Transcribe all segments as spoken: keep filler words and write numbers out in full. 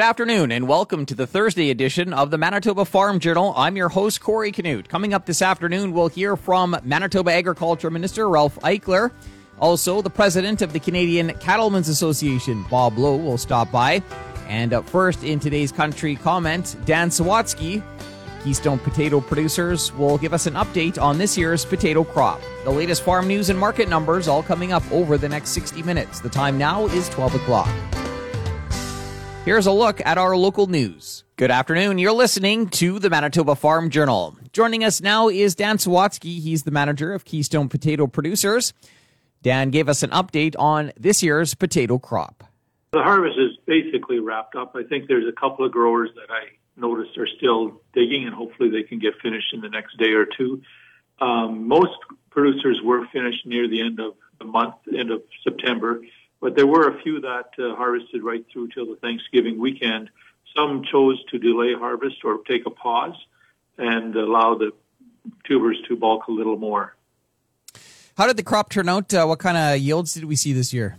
Good afternoon and welcome to the Thursday edition of the Manitoba Farm Journal. I'm your host, Corey Canute. Coming up this afternoon, we'll hear from Manitoba Agriculture Minister Ralph Eichler. Also, the president of the Canadian Cattlemen's Association, Bob Lowe, will stop by. And up first in today's Country Comment, Dan Sawatsky, Keystone Potato Producers, will give us an update on this year's potato crop. The latest farm news and market numbers all coming up over the next sixty minutes. The time now is twelve o'clock. Here's a look at our local news. Good afternoon. You're listening to the Manitoba Farm Journal. Joining us now is Dan Sawatsky. He's the manager of Keystone Potato Producers. Dan gave us an update on this year's potato crop. The harvest is basically wrapped up. I think there's a couple of growers that I noticed are still digging, and hopefully they can get finished in the next day or two. Um, most producers were finished near the end of the month, end of September. But there were a few that uh, harvested right through till the Thanksgiving weekend. Some chose to delay harvest or take a pause and allow the tubers to bulk a little more. How did the crop turn out? Uh, what kind of yields did we see this year?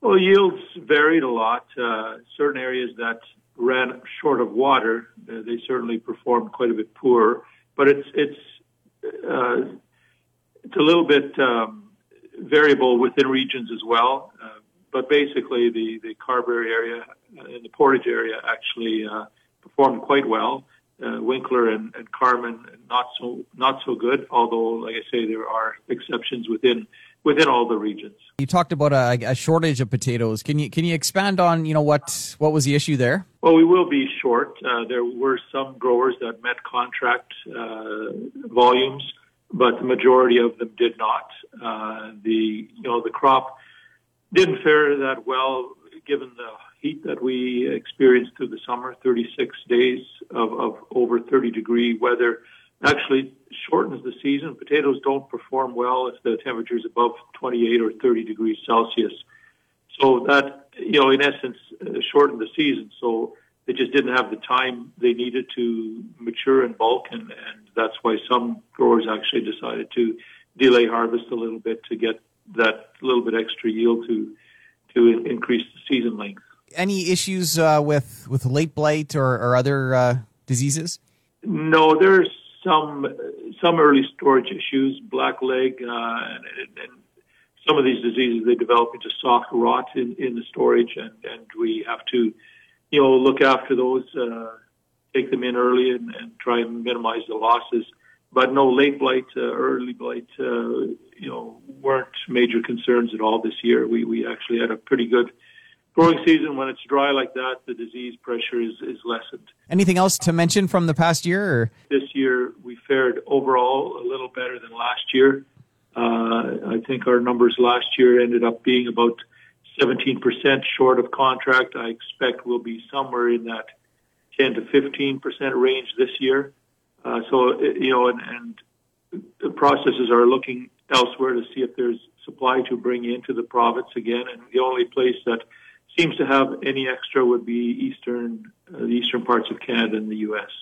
Well, yields varied a lot. Uh, certain areas that ran short of water, uh, they certainly performed quite a bit poorer. But it's it's uh, it's a little bit... Um, variable within regions as well, uh, but basically the, the Carberry area and the Portage area actually uh, performed quite well. Uh, Winkler and, and Carmen not so not so good, although, like I say, there are exceptions within within all the regions. You talked about a, a shortage of potatoes. Can you can you expand on you know what what was the issue there? Well, we will be short. Uh, there were some growers that met contract uh, volumes, but the majority of them did not. Uh, the, you know, the crop didn't fare that well given the heat that we experienced through the summer. thirty-six days of, of over thirty degree weather actually shortens the season. Potatoes don't perform well if the temperature is above twenty-eight or thirty degrees Celsius. So that, you know, in essence, uh, shortened the season. So they just didn't have the time they needed to mature in bulk, and, and that's why some growers actually decided to delay harvest a little bit to get that little bit extra yield to to increase the season length. Any issues uh, with, with late blight or, or other uh, diseases? No, there's some some early storage issues, black leg, uh, and, and some of these diseases, they develop into soft rot in, in the storage, and, and we have to You know, look after those, uh, take them in early and, and try and minimize the losses. But no, late blight, uh, early blight, uh, you know, weren't major concerns at all this year. We we actually had a pretty good growing season. When it's dry like that, the disease pressure is, is lessened. Anything else to mention from the past year? Or? This year we fared overall a little better than last year. Uh, I think our numbers last year ended up being about seventeen percent short of contract. I expect we'll be somewhere in that ten to fifteen percent range this year. Uh, so, you know, and, and the processes are looking elsewhere to see if there's supply to bring into the province again. And the only place that seems to have any extra would be eastern, uh, the eastern parts of Canada and the U S.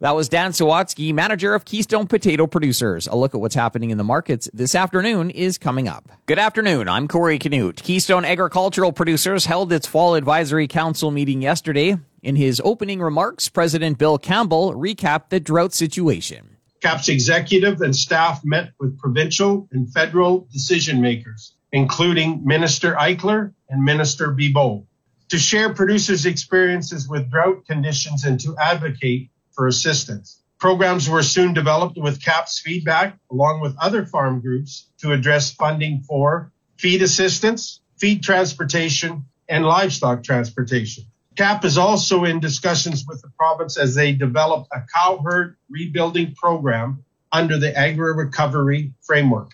That was Dan Sawatsky, manager of Keystone Potato Producers. A look at what's happening in the markets this afternoon is coming up. Good afternoon. I'm Corey Canute. Keystone Agricultural Producers held its Fall Advisory Council meeting yesterday. In his opening remarks, President Bill Campbell recapped the drought situation. C A P's executive and staff met with provincial and federal decision makers, including Minister Eichler and Minister Bibeau, to share producers' experiences with drought conditions and to advocate for assistance. Programs were soon developed with C A P's feedback, along with other farm groups, to address funding for feed assistance, feed transportation, and livestock transportation. C A P is also in discussions with the province as they develop a cow herd rebuilding program under the agri-recovery framework.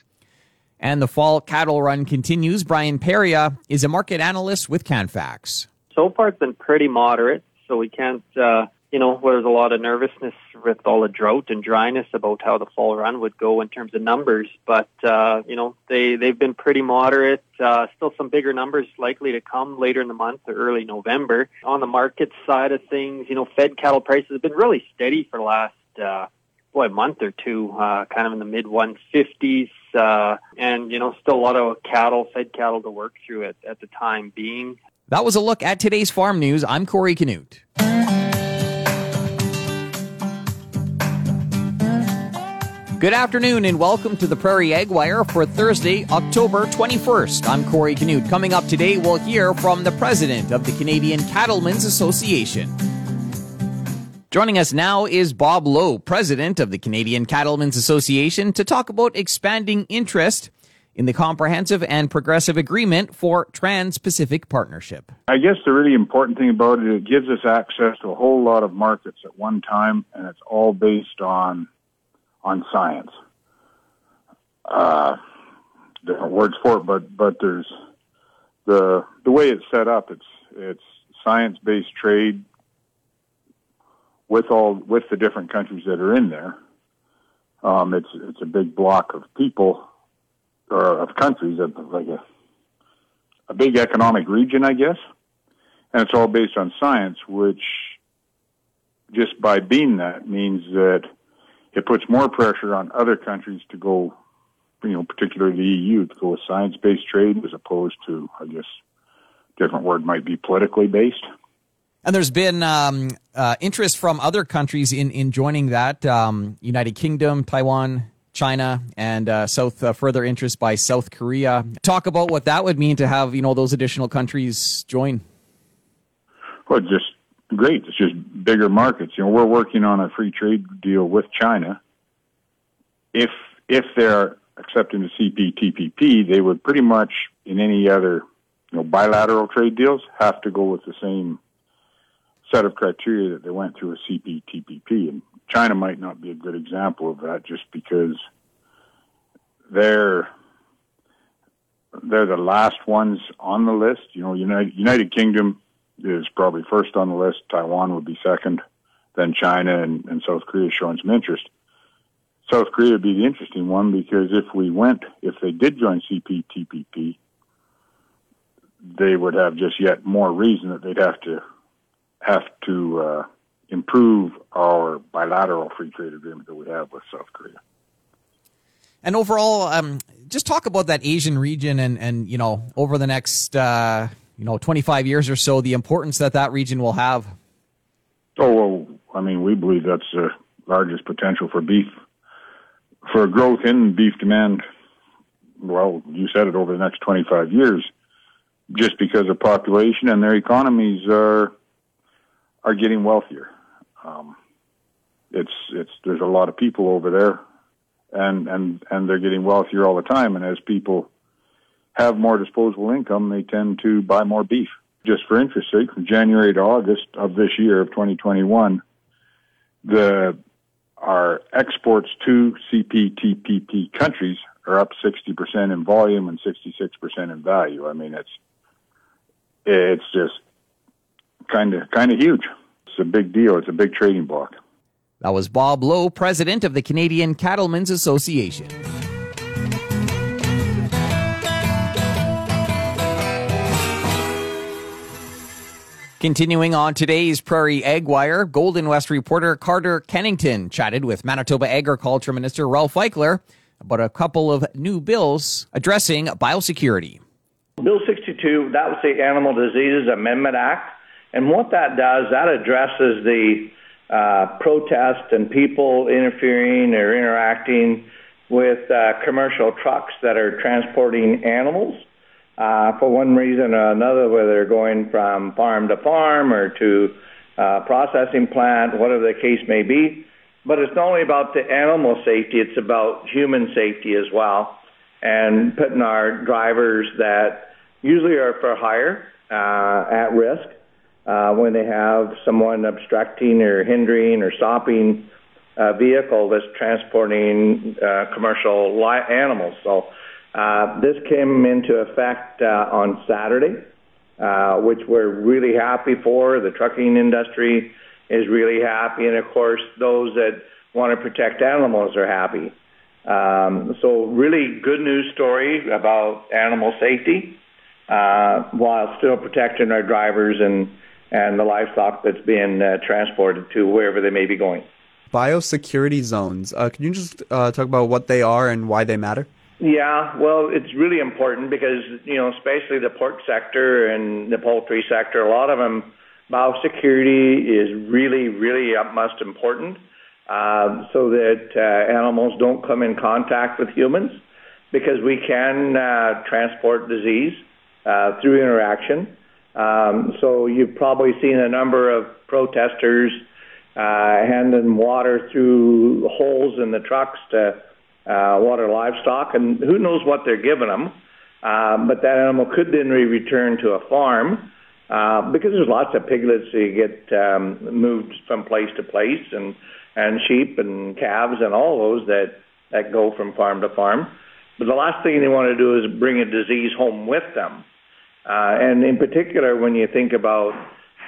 And the fall cattle run continues. Brian Peria is a market analyst with CanFax. So far, it's been pretty moderate, so we can't... Uh... You know, there's a lot of nervousness with all the drought and dryness about how the fall run would go in terms of numbers. But, uh, you know, they, they've been pretty moderate. Uh, still some bigger numbers likely to come later in the month or early November. On the market side of things, you know, fed cattle prices have been really steady for the last, uh, boy, a month or two, uh, kind of in the mid one fifties. Uh, and, you know, still a lot of cattle, fed cattle to work through at, at the time being. That was a look at today's farm news. I'm Corey Canute. Good afternoon and welcome to the Prairie Egg Wire for Thursday, October twenty-first. I'm Corey Canute. Coming up today, we'll hear from the president of the Canadian Cattlemen's Association. Joining us now is Bob Lowe, president of the Canadian Cattlemen's Association, to talk about expanding interest in the Comprehensive and Progressive Agreement for Trans-Pacific Partnership. I guess the really important thing about it, it gives us access to a whole lot of markets at one time, and it's all based on on science. Uh, different words for it, but, but there's the, the way it's set up, it's, it's science-based trade with all, with the different countries that are in there. Um, it's, it's a big block of people or of countries, that, like a, a big economic region, I guess. And it's all based on science, which just by being that means that it puts more pressure on other countries to go, you know, particularly the E U, to go with science-based trade as opposed to, I guess, different word might be politically based. And there's been um, uh, interest from other countries in, in joining that, um, United Kingdom, Taiwan, China, and uh, South uh, further interest by South Korea. Talk about what that would mean to have, you know, those additional countries join. Well, just great. It's just bigger markets. You know, we're working on a free trade deal with China. If if they're accepting the C P T P P, they would pretty much in any other, you know, bilateral trade deals have to go with the same set of criteria that they went through with C P T P P. And China might not be a good example of that, just because they're they're the last ones on the list. You know, United, United Kingdom is probably first on the list. Taiwan would be second, then China and, and South Korea showing some interest. South Korea would be the interesting one, because if we went, if they did join C P T P P, they would have just yet more reason that they'd have to have to uh, improve our bilateral free trade agreement that we have with South Korea. And overall, um, just talk about that Asian region and, and you know, over the next Uh... you know, twenty-five years or so, the importance that that region will have. Oh, well, I mean, we believe that's the largest potential for beef, for growth in beef demand. Well, you said it, over the next twenty-five years, just because of population and their economies are, are getting wealthier. Um, it's, it's, there's a lot of people over there, and, and, and they're getting wealthier all the time. And as people have more disposable income, they tend to buy more beef. Just for interest sake, from January to August of this year, of twenty twenty-one, the our exports to C P T P P countries are up sixty percent in volume and sixty-six percent in value. I mean, it's it's just kind of kind of huge. It's a big deal. It's a big trading block. That was Bob Lowe, president of the Canadian Cattlemen's Association. Continuing on today's Prairie Egg Wire, Golden West reporter Carter Kennington chatted with Manitoba Agriculture Minister Ralph Eichler about a couple of new bills addressing biosecurity. Bill sixty-two, that was the Animal Diseases Amendment Act. And what that does, that addresses the uh, protest and people interfering or interacting with uh, commercial trucks that are transporting animals. Uh, for one reason or another, whether they're going from farm to farm or to uh, processing plant, whatever the case may be. But it's not only about the animal safety, it's about human safety as well. And putting our drivers that usually are for hire uh, at risk uh, when they have someone obstructing or hindering or stopping a vehicle that's transporting uh, commercial li- animals. So Uh, this came into effect uh, on Saturday, uh, which we're really happy for. The trucking industry is really happy, and of course, those that want to protect animals are happy. Um, so, really good news story about animal safety, uh, while still protecting our drivers and and the livestock that's being uh, transported to wherever they may be going. Biosecurity zones. Uh, can you just uh, talk about what they are and why they matter? Yeah, well, it's really important because, you know, especially the pork sector and the poultry sector, a lot of them, biosecurity is really, really utmost important uh, so that uh, animals don't come in contact with humans, because we can uh, transport disease uh, through interaction. Um, so you've probably seen a number of protesters uh, handing water through holes in the trucks to uh, water livestock, and who knows what they're giving them. Um, but that animal could then be returned to a farm uh, because there's lots of piglets that get um, moved from place to place, and, and sheep and calves and all those that, that go from farm to farm. But the last thing they want to do is bring a disease home with them. Uh, and in particular, when you think about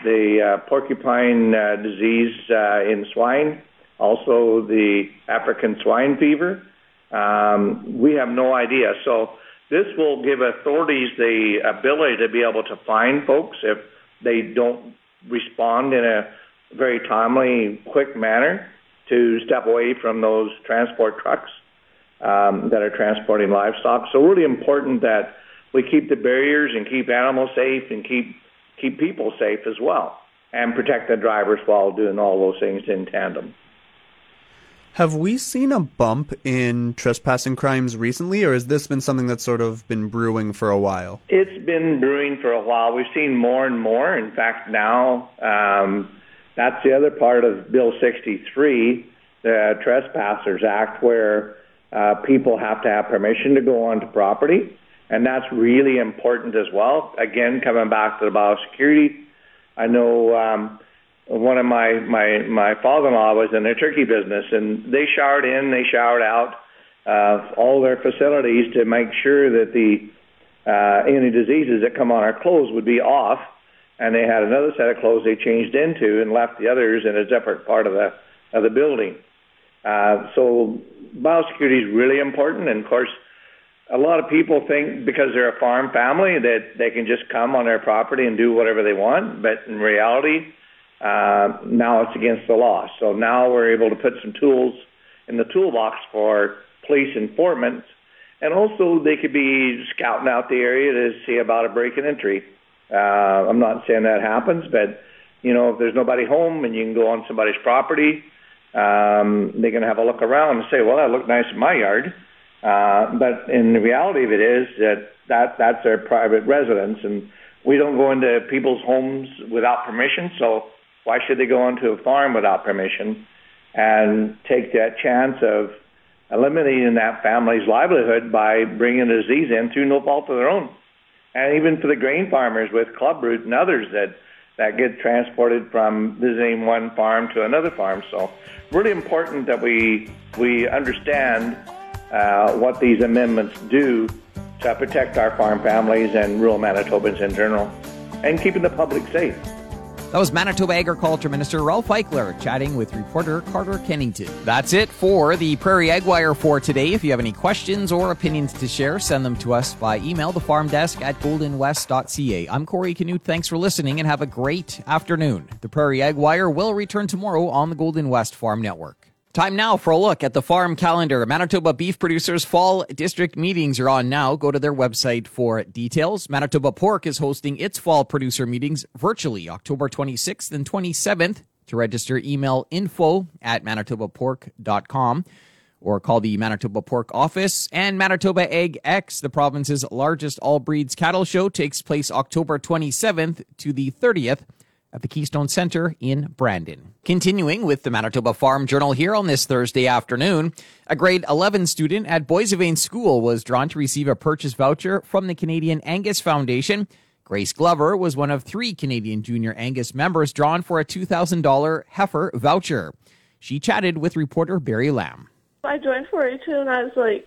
the uh, porcupine uh, disease uh, in swine, also the African swine fever, um, we have no idea. So this will give authorities the ability to be able to find folks if they don't respond in a very timely, quick manner to step away from those transport trucks Um, that are transporting livestock. So really important that we keep the barriers and keep animals safe and keep keep people safe as well, and protect the drivers while doing all those things in tandem. Have we seen a bump in trespassing crimes recently, or has this been something that's sort of been brewing for a while? It's been brewing for a while. We've seen more and more. In fact, now um, that's the other part of Bill sixty-three, the Trespassers Act, where Uh, people have to have permission to go onto property, and that's really important as well. Again, coming back to the biosecurity, I know um, one of my, my, my father-in-law was in the turkey business, and they showered in, they showered out uh, all their facilities to make sure that the uh, any diseases that come on our clothes would be off, and they had another set of clothes they changed into and left the others in a separate part of the of the building. Uh, so biosecurity is really important, and of course, a lot of people think because they're a farm family that they can just come on their property and do whatever they want, but in reality, uh, now it's against the law. So now we're able to put some tools in the toolbox for police informant, and also they could be scouting out the area to see about a break and entry. Uh, I'm not saying that happens, but you know, if there's nobody home and you can go on somebody's property, Um, they're going to have a look around and say, well, that looked nice in my yard. Uh, but in the reality of it is that, that that's their private residence, and we don't go into people's homes without permission, so why should they go onto a farm without permission and take that chance of eliminating that family's livelihood by bringing a disease in through no fault of their own? And even for the grain farmers with clubroot and others that that get transported from visiting one farm to another farm. So really important that we we understand uh, what these amendments do to protect our farm families and rural Manitobans in general, and keeping the public safe. That was Manitoba Agriculture Minister Ralph Eichler chatting with reporter Carter Kennington. That's it for the Prairie Egg Wire for today. If you have any questions or opinions to share, send them to us by email, the farm desk at golden west dot c a. I'm Corey Canute. Thanks for listening, and have a great afternoon. The Prairie Egg Wire will return tomorrow on the Golden West Farm Network. Time now for a look at the farm calendar. Manitoba Beef Producers' fall district meetings are on now. Go to their website for details. Manitoba Pork is hosting its fall producer meetings virtually October twenty-sixth and twenty-seventh. To register, email info at manitoba pork dot com or call the Manitoba Pork office. And Manitoba AgEx, the province's largest all-breeds cattle show, takes place October twenty-seventh to the thirtieth. At the Keystone Centre in Brandon. Continuing with the Manitoba Farm Journal here on this Thursday afternoon, a grade eleven student at Boissevain School was drawn to receive a purchase voucher from the Canadian Angus Foundation. Grace Glover was one of three Canadian Junior Angus members drawn for a two thousand dollars heifer voucher. She chatted with reporter Barry Lamb. I joined four H when I was like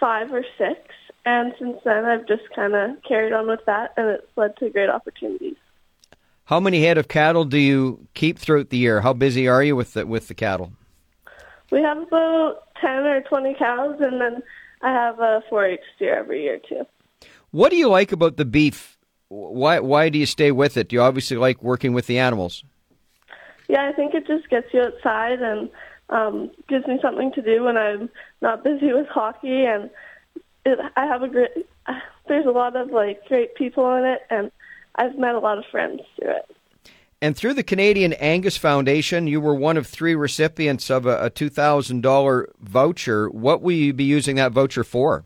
five or six, and since then I've just kind of carried on with that, and it's led to great opportunities. How many head of cattle do you keep throughout the year? How busy are you with the, with the cattle? We have about ten or twenty cows, and then I have a four H steer every year, too. What do you like about the beef? Why why do you stay with it? Do you obviously like working with the animals? Yeah, I think it just gets you outside and um, gives me something to do when I'm not busy with hockey, and it, I have a great, there's a lot of like great people in it, and I've met a lot of friends through it. And through the Canadian Angus Foundation, you were one of three recipients of a, a two thousand dollars voucher. What will you be using that voucher for?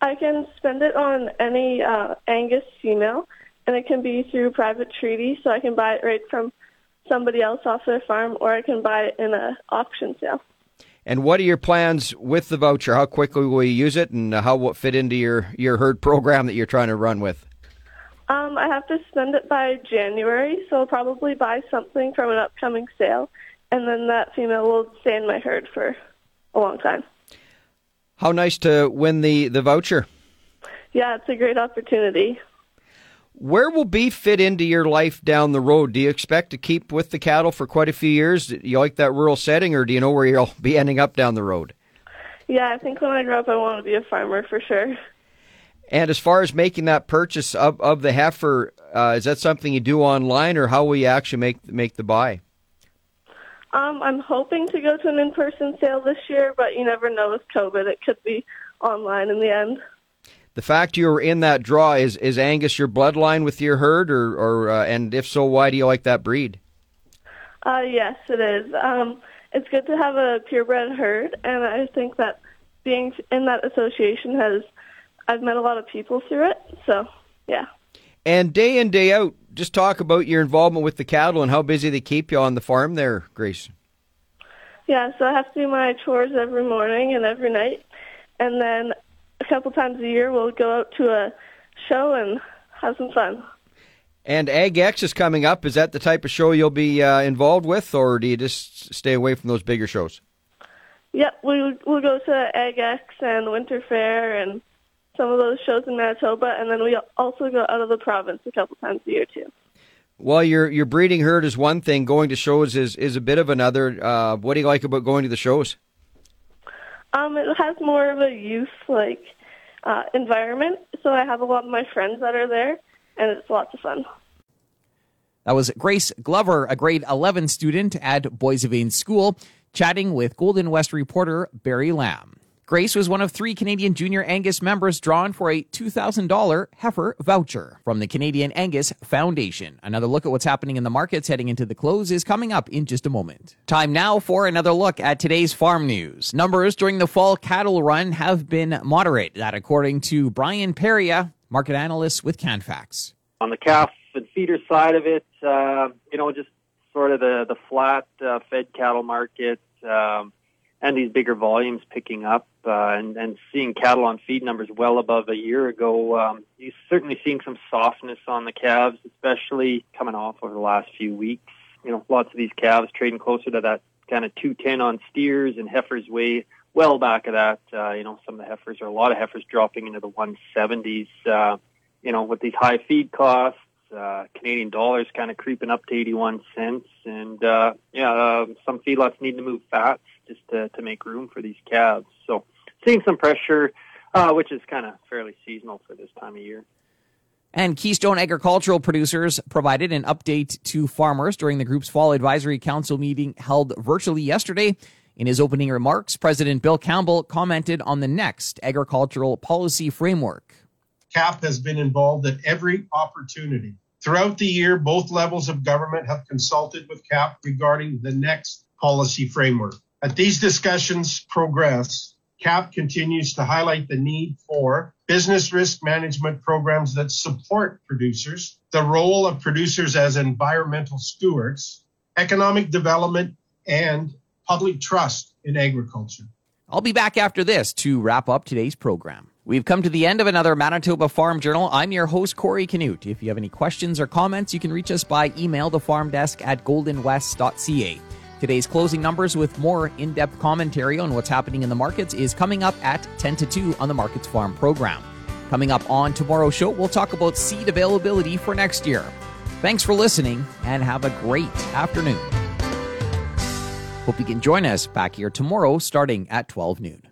I can spend it on any uh, Angus female, and it can be through private treaty, so I can buy it right from somebody else off their farm, or I can buy it in an auction sale. And what are your plans with the voucher? How quickly will you use it, and how will it fit into your, your herd program that you're trying to run with? Um, I have to spend it by January, so I'll probably buy something from an upcoming sale, and then that female will stay in my herd for a long time. How nice to win the, the voucher. Yeah, it's a great opportunity. Where will beef fit into your life down the road? Do you expect to keep with the cattle for quite a few years? Do you like that rural setting, or do you know where you'll be ending up down the road? Yeah, I think when I grow up, I want to be a farmer for sure. And as far as making that purchase of, of the heifer, uh, is that something you do online, or how will you actually make make the buy? Um, I'm hoping to go to an in-person sale this year, but you never know with COVID. It could be online in the end. The fact you were in that draw, is, is Angus your bloodline with your herd, or, or uh, and if so, why do you like that breed? Uh, yes, it is. Um, it's good to have a purebred herd, and I think that being in that association has... I've met a lot of people through it, so, yeah. And day in, day out, just talk about your involvement with the cattle and how busy they keep you on the farm there, Grace. Yeah, so I have to do my chores every morning and every night, and then a couple times a year we'll go out to a show and have some fun. And AgEx is coming up. Is that the type of show you'll be uh, involved with, or do you just stay away from those bigger shows? Yep, we, we'll go to AgEx and Winter Fair and some of those shows in Manitoba, and then we also go out of the province a couple times a year, too. Well, your your breeding herd is one thing. Going to shows is, is a bit of another. Uh, what do you like about going to the shows? Um, it has more of a youth-like uh, environment, so I have a lot of my friends that are there, and it's lots of fun. That was Grace Glover, a grade eleven student at Boissevain School, chatting with Golden West reporter Barry Lamb. Grace was one of three Canadian Junior Angus members drawn for a two thousand dollars heifer voucher from the Canadian Angus Foundation. Another look at what's happening in the markets heading into the close is coming up in just a moment. Time now for another look at today's farm news. Numbers during the fall cattle run have been moderate. That according to Brian Peria, market analyst with CanFax. On the calf and feeder side of it, uh, you know, just sort of the, the flat uh, fed cattle market, um, and these bigger volumes picking up uh, and, and seeing cattle on feed numbers well above a year ago, um, you're certainly seeing some softness on the calves, especially coming off over the last few weeks. You know, lots of these calves trading closer to that kind of two ten on steers, and heifers way well back of that. Uh, you know, some of the heifers or a lot of heifers dropping into the one seventies, uh, you know, with these high feed costs. Uh, Canadian dollars kind of creeping up to eighty-one cents, and uh, yeah, uh, some feedlots need to move fats just to, to make room for these calves. So seeing some pressure, uh, which is kind of fairly seasonal for this time of year. And Keystone Agricultural Producers provided an update to farmers during the group's Fall Advisory Council meeting held virtually yesterday. In his opening remarks, President Bill Campbell commented on the next agricultural policy framework. C A P has been involved at every opportunity. Throughout the year, both levels of government have consulted with C A P regarding the next policy framework. As these discussions progress, C A P continues to highlight the need for business risk management programs that support producers, the role of producers as environmental stewards, economic development, and public trust in agriculture. I'll be back after this to wrap up today's program. We've come to the end of another Manitoba Farm Journal. I'm your host, Corey Canute. If you have any questions or comments, you can reach us by email, the farm desk at golden west dot c a. Today's closing numbers with more in-depth commentary on what's happening in the markets is coming up at ten to two on the Markets Farm program. Coming up on tomorrow's show, we'll talk about seed availability for next year. Thanks for listening, and have a great afternoon. Hope you can join us back here tomorrow starting at twelve noon.